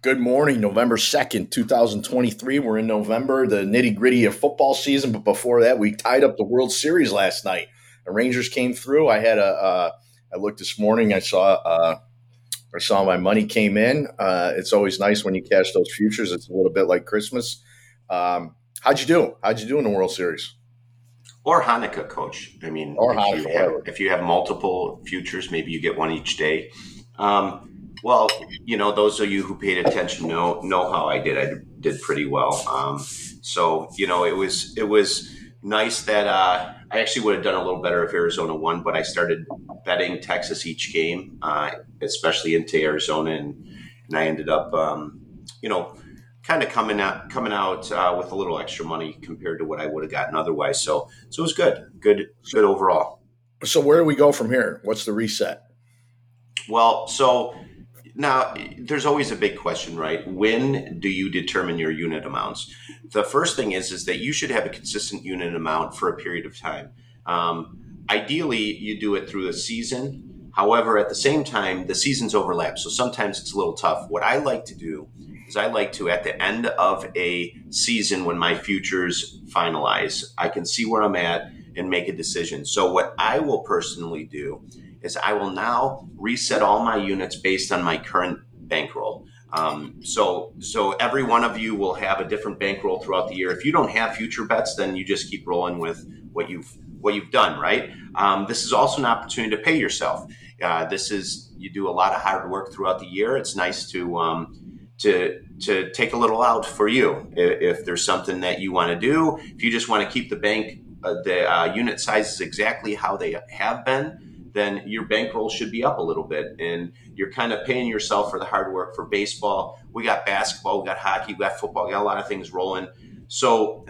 Good morning, November 2nd, 2023. We're in November, the nitty-gritty of football season. But before that, we tied up the World Series last night. The Rangers came through. I had I looked this morning. I saw my money came in. It's always nice when you cash those futures. It's a little bit like Christmas. How'd you do? How'd you do in the World Series? Or Hanukkah, Coach. I mean, if you have multiple futures, maybe you get one each day. Well, you know, those of you who paid attention know how I did. I did pretty well. So, you know, it was nice that I actually would have done a little better if Arizona won, but I started betting Texas each game, especially into Arizona, and I ended up, you know, kind of coming out with a little extra money compared to what I would have gotten otherwise. So it was good overall. So where do we go from here? What's the reset? Well, so. Now, there's always a big question, right? When do you determine your unit amounts? The first thing is that you should have a consistent unit amount for a period of time. Ideally, you do it through the season. However, at the same time, the seasons overlap, so sometimes it's a little tough. What I like to do is I like to, at the end of a season when my futures finalize, I can see where I'm at and make a decision. So what I will personally do is I will now reset all my units based on my current bankroll. So every one of you will have a different bankroll throughout the year. If you don't have future bets, then you just keep rolling with what you've done, right? This is also an opportunity to pay yourself. You do a lot of hard work throughout the year. It's nice to take a little out for you if there's something that you want to do. If you just want to keep the bank unit sizes exactly how they have been, then your bankroll should be up a little bit, and you're kind of paying yourself for the hard work. For baseball, we got basketball, we got hockey, we got football, we got a lot of things rolling. So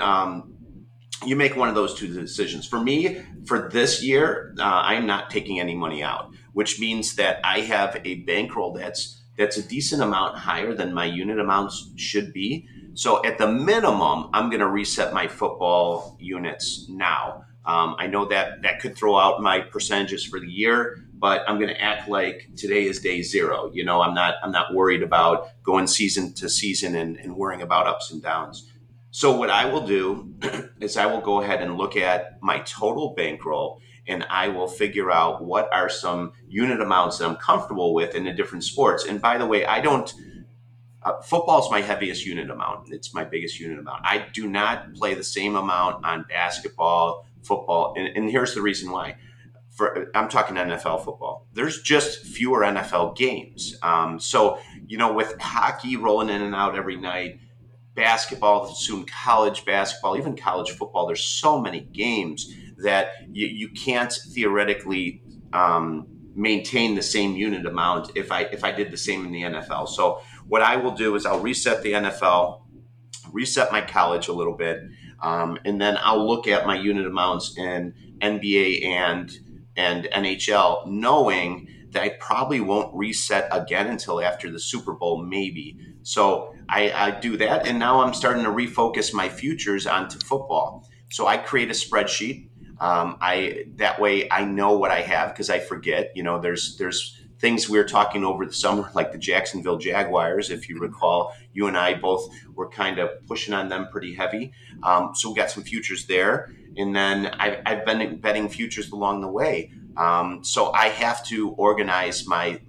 you make one of those two decisions. For me, for this year, I'm not taking any money out, which means that I have a bankroll that's a decent amount higher than my unit amounts should be. So at the minimum, I'm going to reset my football units now. I know that could throw out my percentages for the year, but I'm going to act like today is day zero. You know, I'm not worried about going season to season and worrying about ups and downs. So what I will do is I will go ahead and look at my total bankroll, and I will figure out what are some unit amounts that I'm comfortable with in the different sports. And by the way, football is my heaviest unit amount. It's my biggest unit amount. I do not play the same amount on basketball, football, and here's the reason why. I'm talking NFL football. There's just fewer NFL games. So, you know, with hockey rolling in and out every night, basketball, soon college basketball, even college football, there's so many games that you can't theoretically maintain the same unit amount if I did the same in the NFL. So what I will do is I'll reset the NFL, reset my college a little bit, and then I'll look at my unit amounts in NBA and NHL, knowing that I probably won't reset again until after the Super Bowl, maybe. So I do that, and now I'm starting to refocus my futures onto football. So I create a spreadsheet. That way I know what I have, because I forget. You know, there's things we were talking over the summer, like the Jacksonville Jaguars, if you recall. You and I both were kind of pushing on them pretty heavy. So we got some futures there. And then I've been betting futures along the way. So I have to organize my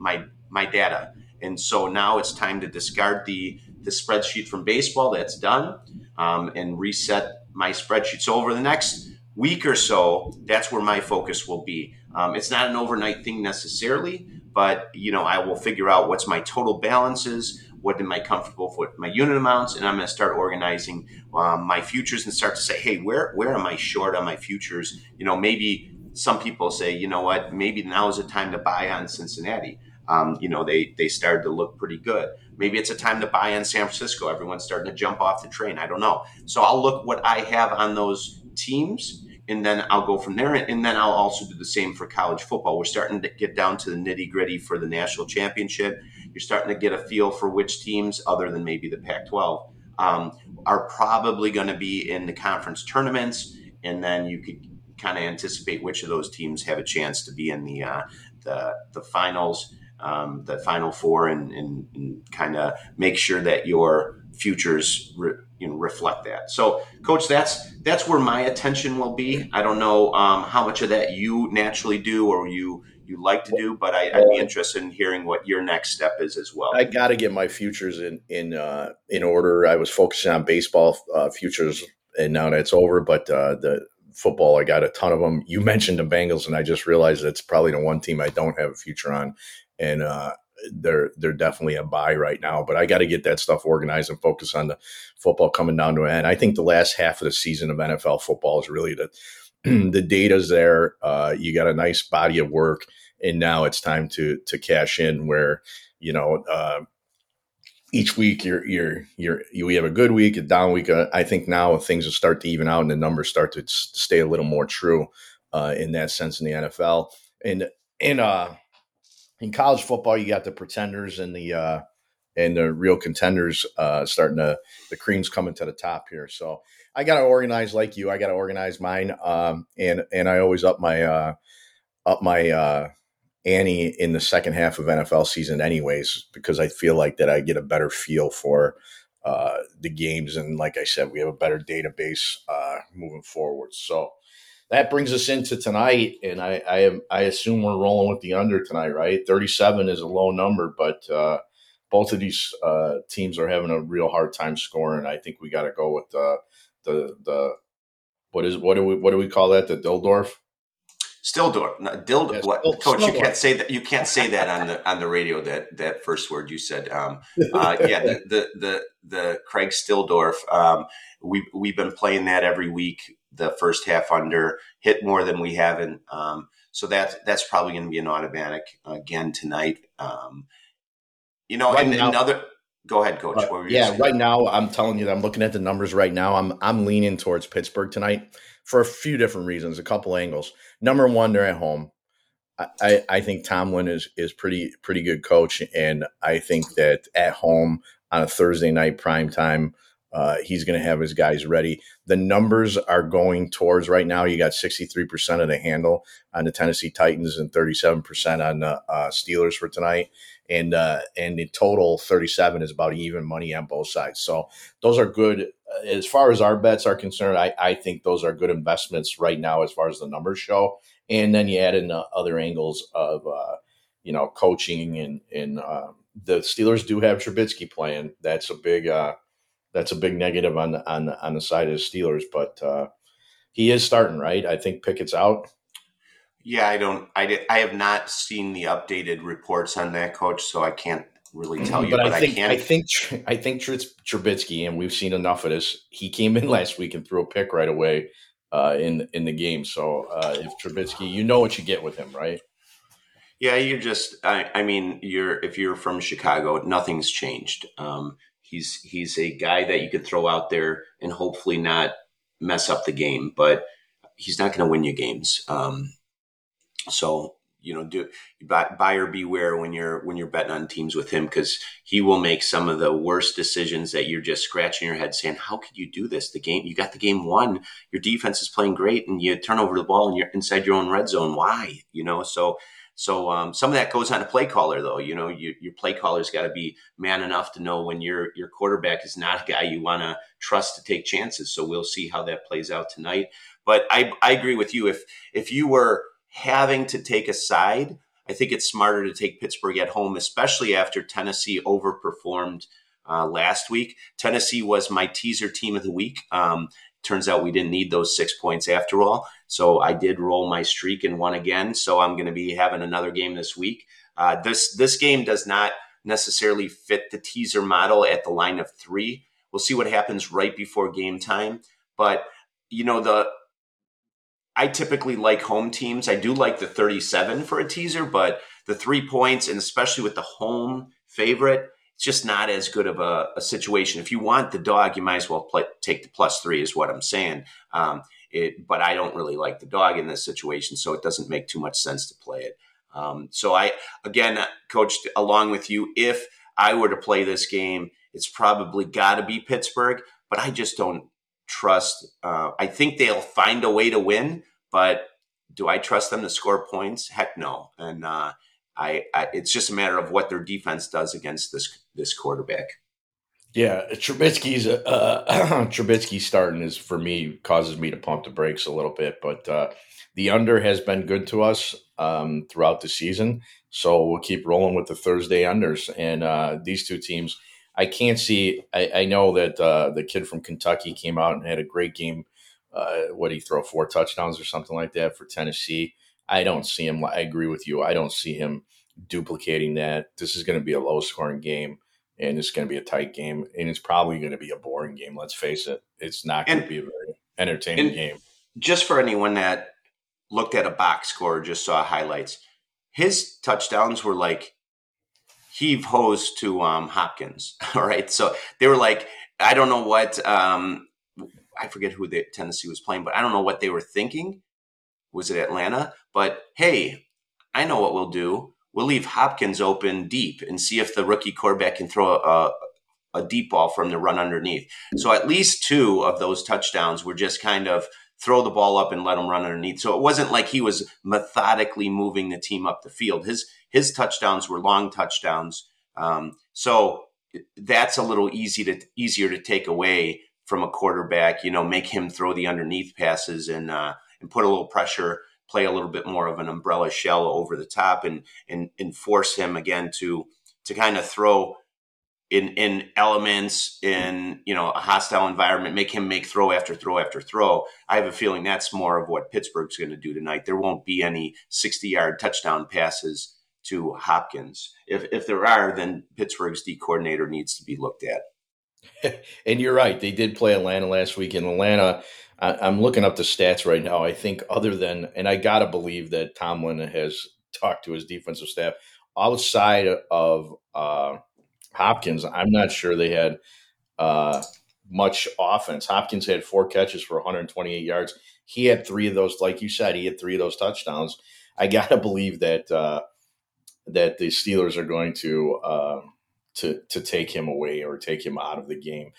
data. And so now it's time to discard the spreadsheet from baseball. That's done, and reset my spreadsheet. So over the next week or so, that's where my focus will be. It's not an overnight thing necessarily, but, you know, I will figure out what's my total balances, what am I comfortable with my unit amounts, and I'm going to start organizing my futures and start to say, hey, where am I short on my futures? You know, maybe some people say, you know what, maybe now is a time to buy on Cincinnati. You know, they started to look pretty good. Maybe it's a time to buy on San Francisco. Everyone's starting to jump off the train. I don't know. So I'll look what I have on those teams, and then I'll go from there. And then I'll also do the same for college football. We're starting to get down to the nitty gritty for the national championship. You're starting to get a feel for which teams, other than maybe the Pac-12, are probably going to be in the conference tournaments. And then you could kind of anticipate which of those teams have a chance to be in the finals. the Final Four and kind of make sure that your futures reflect that. So, Coach, that's where my attention will be. I don't know how much of that you naturally do or you like to do, but I'd be interested in hearing what your next step is as well. I got to get my futures in order. I was focusing on baseball futures, and now that's over. But the football, I got a ton of them. You mentioned the Bengals, and I just realized that's probably the one team I don't have a future on, and they're definitely a buy right now. But I got to get that stuff organized and focus on the football coming down to an end. I think the last half of the season of NFL football is really the data's there. You got a nice body of work, and now it's time to cash in. Where each week we have a good week, a down week. I think now things will start to even out, and the numbers start to stay a little more true in that sense in the NFL. In college football, you got the pretenders and the real contenders starting to – the cream's coming to the top here. So I got to organize like you. I got to organize mine, and I always up my ante in the second half of NFL season anyways, because I feel like that I get a better feel for the games. And like I said, we have a better database moving forward. So that brings us into tonight, and I assume we're rolling with the under tonight, right? 37 is a low number, but both of these teams are having a real hard time scoring. I think we got to go with the what do we call that? The Dildorf? Coach, you can't say that. You can't say that on the radio. That first word you said. Yeah, the Craig Stilldorf. We've been playing that every week. The first half under hit more than we haven't. So that's probably going to be an automatic again tonight. Right, and now, another, go ahead, Coach. What were you saying? Right now, I'm telling you that I'm looking at the numbers right now. I'm leaning towards Pittsburgh tonight for a few different reasons, a couple angles. Number one, they're at home. I think Tomlin is pretty good coach. And I think that at home on a Thursday night primetime, he's going to have his guys ready. The numbers are going towards right now. You got 63% of the handle on the Tennessee Titans and 37% on the Steelers for tonight. And the total 37 is about even money on both sides. So those are good. As far as our bets are concerned, I think those are good investments right now as far as the numbers show. And then you add in the other angles of, coaching and the Steelers do have Trubisky playing. That's a big, that's a big negative on the side of the Steelers, but he is starting, right? I think Pickett's out. Yeah, I have not seen the updated reports on that, Coach, so I can't really tell you. I think Trubisky, and we've seen enough of this. He came in last week and threw a pick right away in the game. So if Trubisky, you know what you get with him, right? Yeah, if you're from Chicago, nothing's changed. He's a guy that you could throw out there and hopefully not mess up the game, but he's not going to win you games. Do buyer beware when you're betting on teams with him, because he will make some of the worst decisions that you're just scratching your head saying, "How could you do this? You got the game won. Your defense is playing great, and you turn over the ball and you're inside your own red zone. Why?" So some of that goes on a play caller, though. Your play caller's got to be man enough to know when your quarterback is not a guy you want to trust to take chances. So we'll see how that plays out tonight. But I agree with you. If you were having to take a side, I think it's smarter to take Pittsburgh at home, especially after Tennessee overperformed last week. Tennessee was my teaser team of the week. Turns out we didn't need those 6 points after all. So I did roll my streak and won again. So I'm going to be having another game this week. This game does not necessarily fit the teaser model at the line of 3. We'll see what happens right before game time. But, I typically like home teams. I do like the 37 for a teaser, but the 3 points, and especially with the home favorite, it's just not as good of a situation. If you want the dog, you might as well take the +3 is what I'm saying. But I don't really like the dog in this situation, so it doesn't make too much sense to play it. Coach, along with you, if I were to play this game, it's probably got to be Pittsburgh, but I just don't trust. I think they'll find a way to win, but do I trust them to score points? Heck no. And It's just a matter of what their defense does against this quarterback. Yeah, Trubisky starting is, for me, causes me to pump the brakes a little bit. But the under has been good to us throughout the season, so we'll keep rolling with the Thursday unders. And these two teams, I can't see. I know that the kid from Kentucky came out and had a great game. What did he throw, 4 touchdowns or something like that for Tennessee? I don't see him. I agree with you. I don't see him duplicating that. This is going to be a low-scoring game. And it's going to be a tight game, and it's probably going to be a boring game. Let's face it; it's not going to be a very entertaining game. Just for anyone that looked at a box score or just saw highlights, his touchdowns were like heave hose to Hopkins. All right, so they were like, I don't know what I forget who the Tennessee was playing, but I don't know what they were thinking. Was it Atlanta? But hey, I know what we'll do. We'll leave Hopkins open deep and see if the rookie quarterback can throw a deep ball from the run underneath. So at least 2 of those touchdowns were just kind of throw the ball up and let him run underneath. So it wasn't like he was methodically moving the team up the field. His touchdowns were long touchdowns. So that's a little easier to take away from a quarterback, you know, make him throw the underneath passes and put a little pressure, play a little bit more of an umbrella shell over the top and force him again to kind of throw in elements in, you know, a hostile environment, make him make throw after throw after throw. I have a feeling that's more of what Pittsburgh's going to do tonight. There won't be any 60-yard touchdown passes to Hopkins. If there are, then Pittsburgh's D coordinator needs to be looked at. And you're right. They did play Atlanta last week. In Atlanta, I'm looking up the stats right now. I think other than, and I got to believe that Tomlin has talked to his defensive staff, outside of Hopkins, I'm not sure they had much offense. Hopkins had 4 catches for 128 yards. He had 3 of those. Like you said, he had 3 of those touchdowns. I got to believe that that the Steelers are going to take him away or take him out of the game.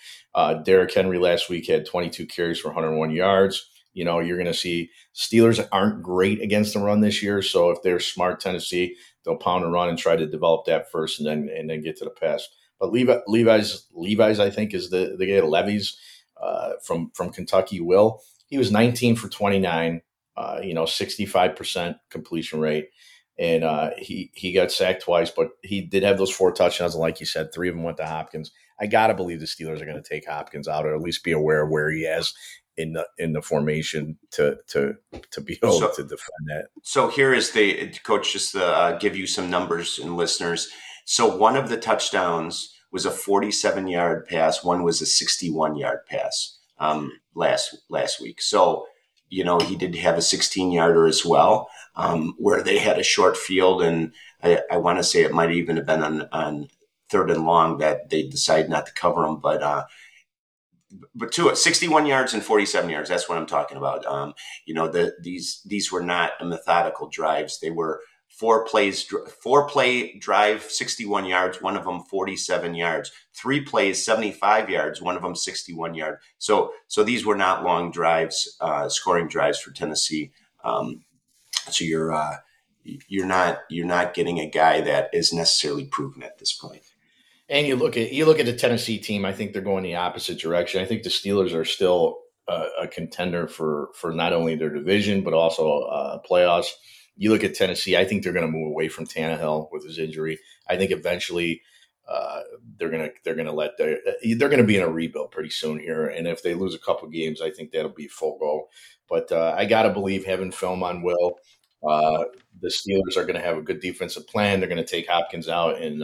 Derrick Henry last week had 22 carries for 101 yards. You know, you're going to see Steelers aren't great against the run this year. So if they're smart, Tennessee, they'll pound and run and try to develop that first and then get to the pass. But Levi's, I think, is the guy. Levis from Kentucky. Will, he was 19 for 29, 65% completion rate. And he got sacked twice, but he did have those 4 touchdowns. And like you said, 3 of them went to Hopkins. I got to believe the Steelers are going to take Hopkins out, or at least be aware of where he is in the formation to be able to defend that. So here is the coach, just to give you some numbers and listeners. So one of the touchdowns was a 47-yard pass. One was a 61-yard pass last week. So, you know, he did have a 16-yarder as well, where they had a short field, and I want to say it might even have been on third and long that they decided not to cover him. But 61 yards and 47 yards, that's what I'm talking about. These were not methodical drives. They were 4-play drive, 61 yards, one of them 47 yards, 3 plays, 75 yards, one of them 61 yard. So these were not long drives, scoring drives for Tennessee. So you're not getting a guy that is necessarily proven at this point. And you look at the Tennessee team, I think they're going the opposite direction. I think the Steelers are still a contender for not only their division, but also playoffs. You look at Tennessee, I think they're going to move away from Tannehill with his injury. I think eventually they're going to be in a rebuild pretty soon here. And if they lose a couple games, I think that'll be full go. But I got to believe, having film on Will, the Steelers are going to have a good defensive plan. They're going to take Hopkins out, and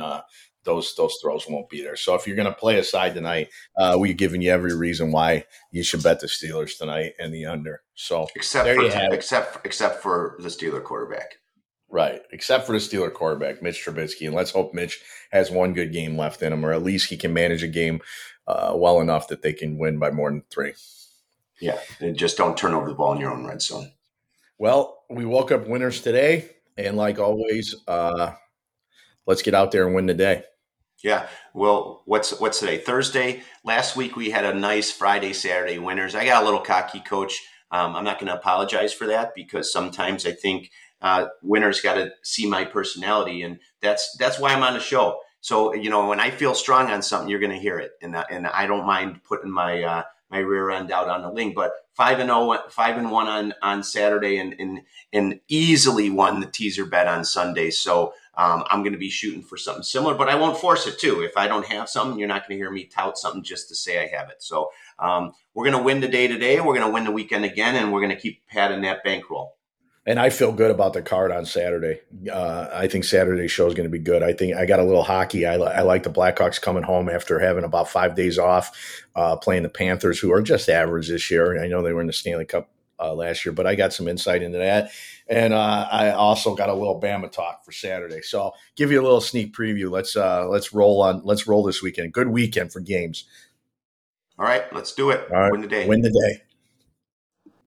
those throws won't be there. So if you're going to play a side tonight, we're giving you every reason why you should bet the Steelers tonight and the under. So except for the Steeler quarterback, right? Except for the Steeler quarterback, Mitch Trubisky, and let's hope Mitch has one good game left in him, or at least he can manage a game well enough that they can win by more than 3. Yeah, and just don't turn over the ball in your own red zone. Well, we woke up winners today, and like always, let's get out there and win the day. Yeah. Well, what's today? Thursday. Last week we had a nice Friday, Saturday winners. I got a little cocky, Coach. I'm not going to apologize for that, because sometimes I think Winners got to see my personality, and that's why I'm on the show. So, you know, when I feel strong on something, you're going to hear it, and I don't mind putting my my rear end out on the ling. But 5-1 on Saturday, and easily won the teaser bet on Sunday. So I'm going to be shooting for something similar, but I won't force it too. If I don't have something, you're not going to hear me tout something just to say I have it. So we're going to win the day today. We're going to win the weekend again, and we're going to keep padding that bankroll. And I feel good about the card on Saturday. I think Saturday's show is going to be good. I think I got a little hockey. I like the Blackhawks coming home after having about 5 days off, playing the Panthers, who are just average this year. I know they were in the Stanley Cup last year, but I got some insight into that. And I also got a little Bama talk for Saturday. So I'll give you a little sneak preview. Let's roll this weekend. Good weekend for games. All right, let's do it. Win the day.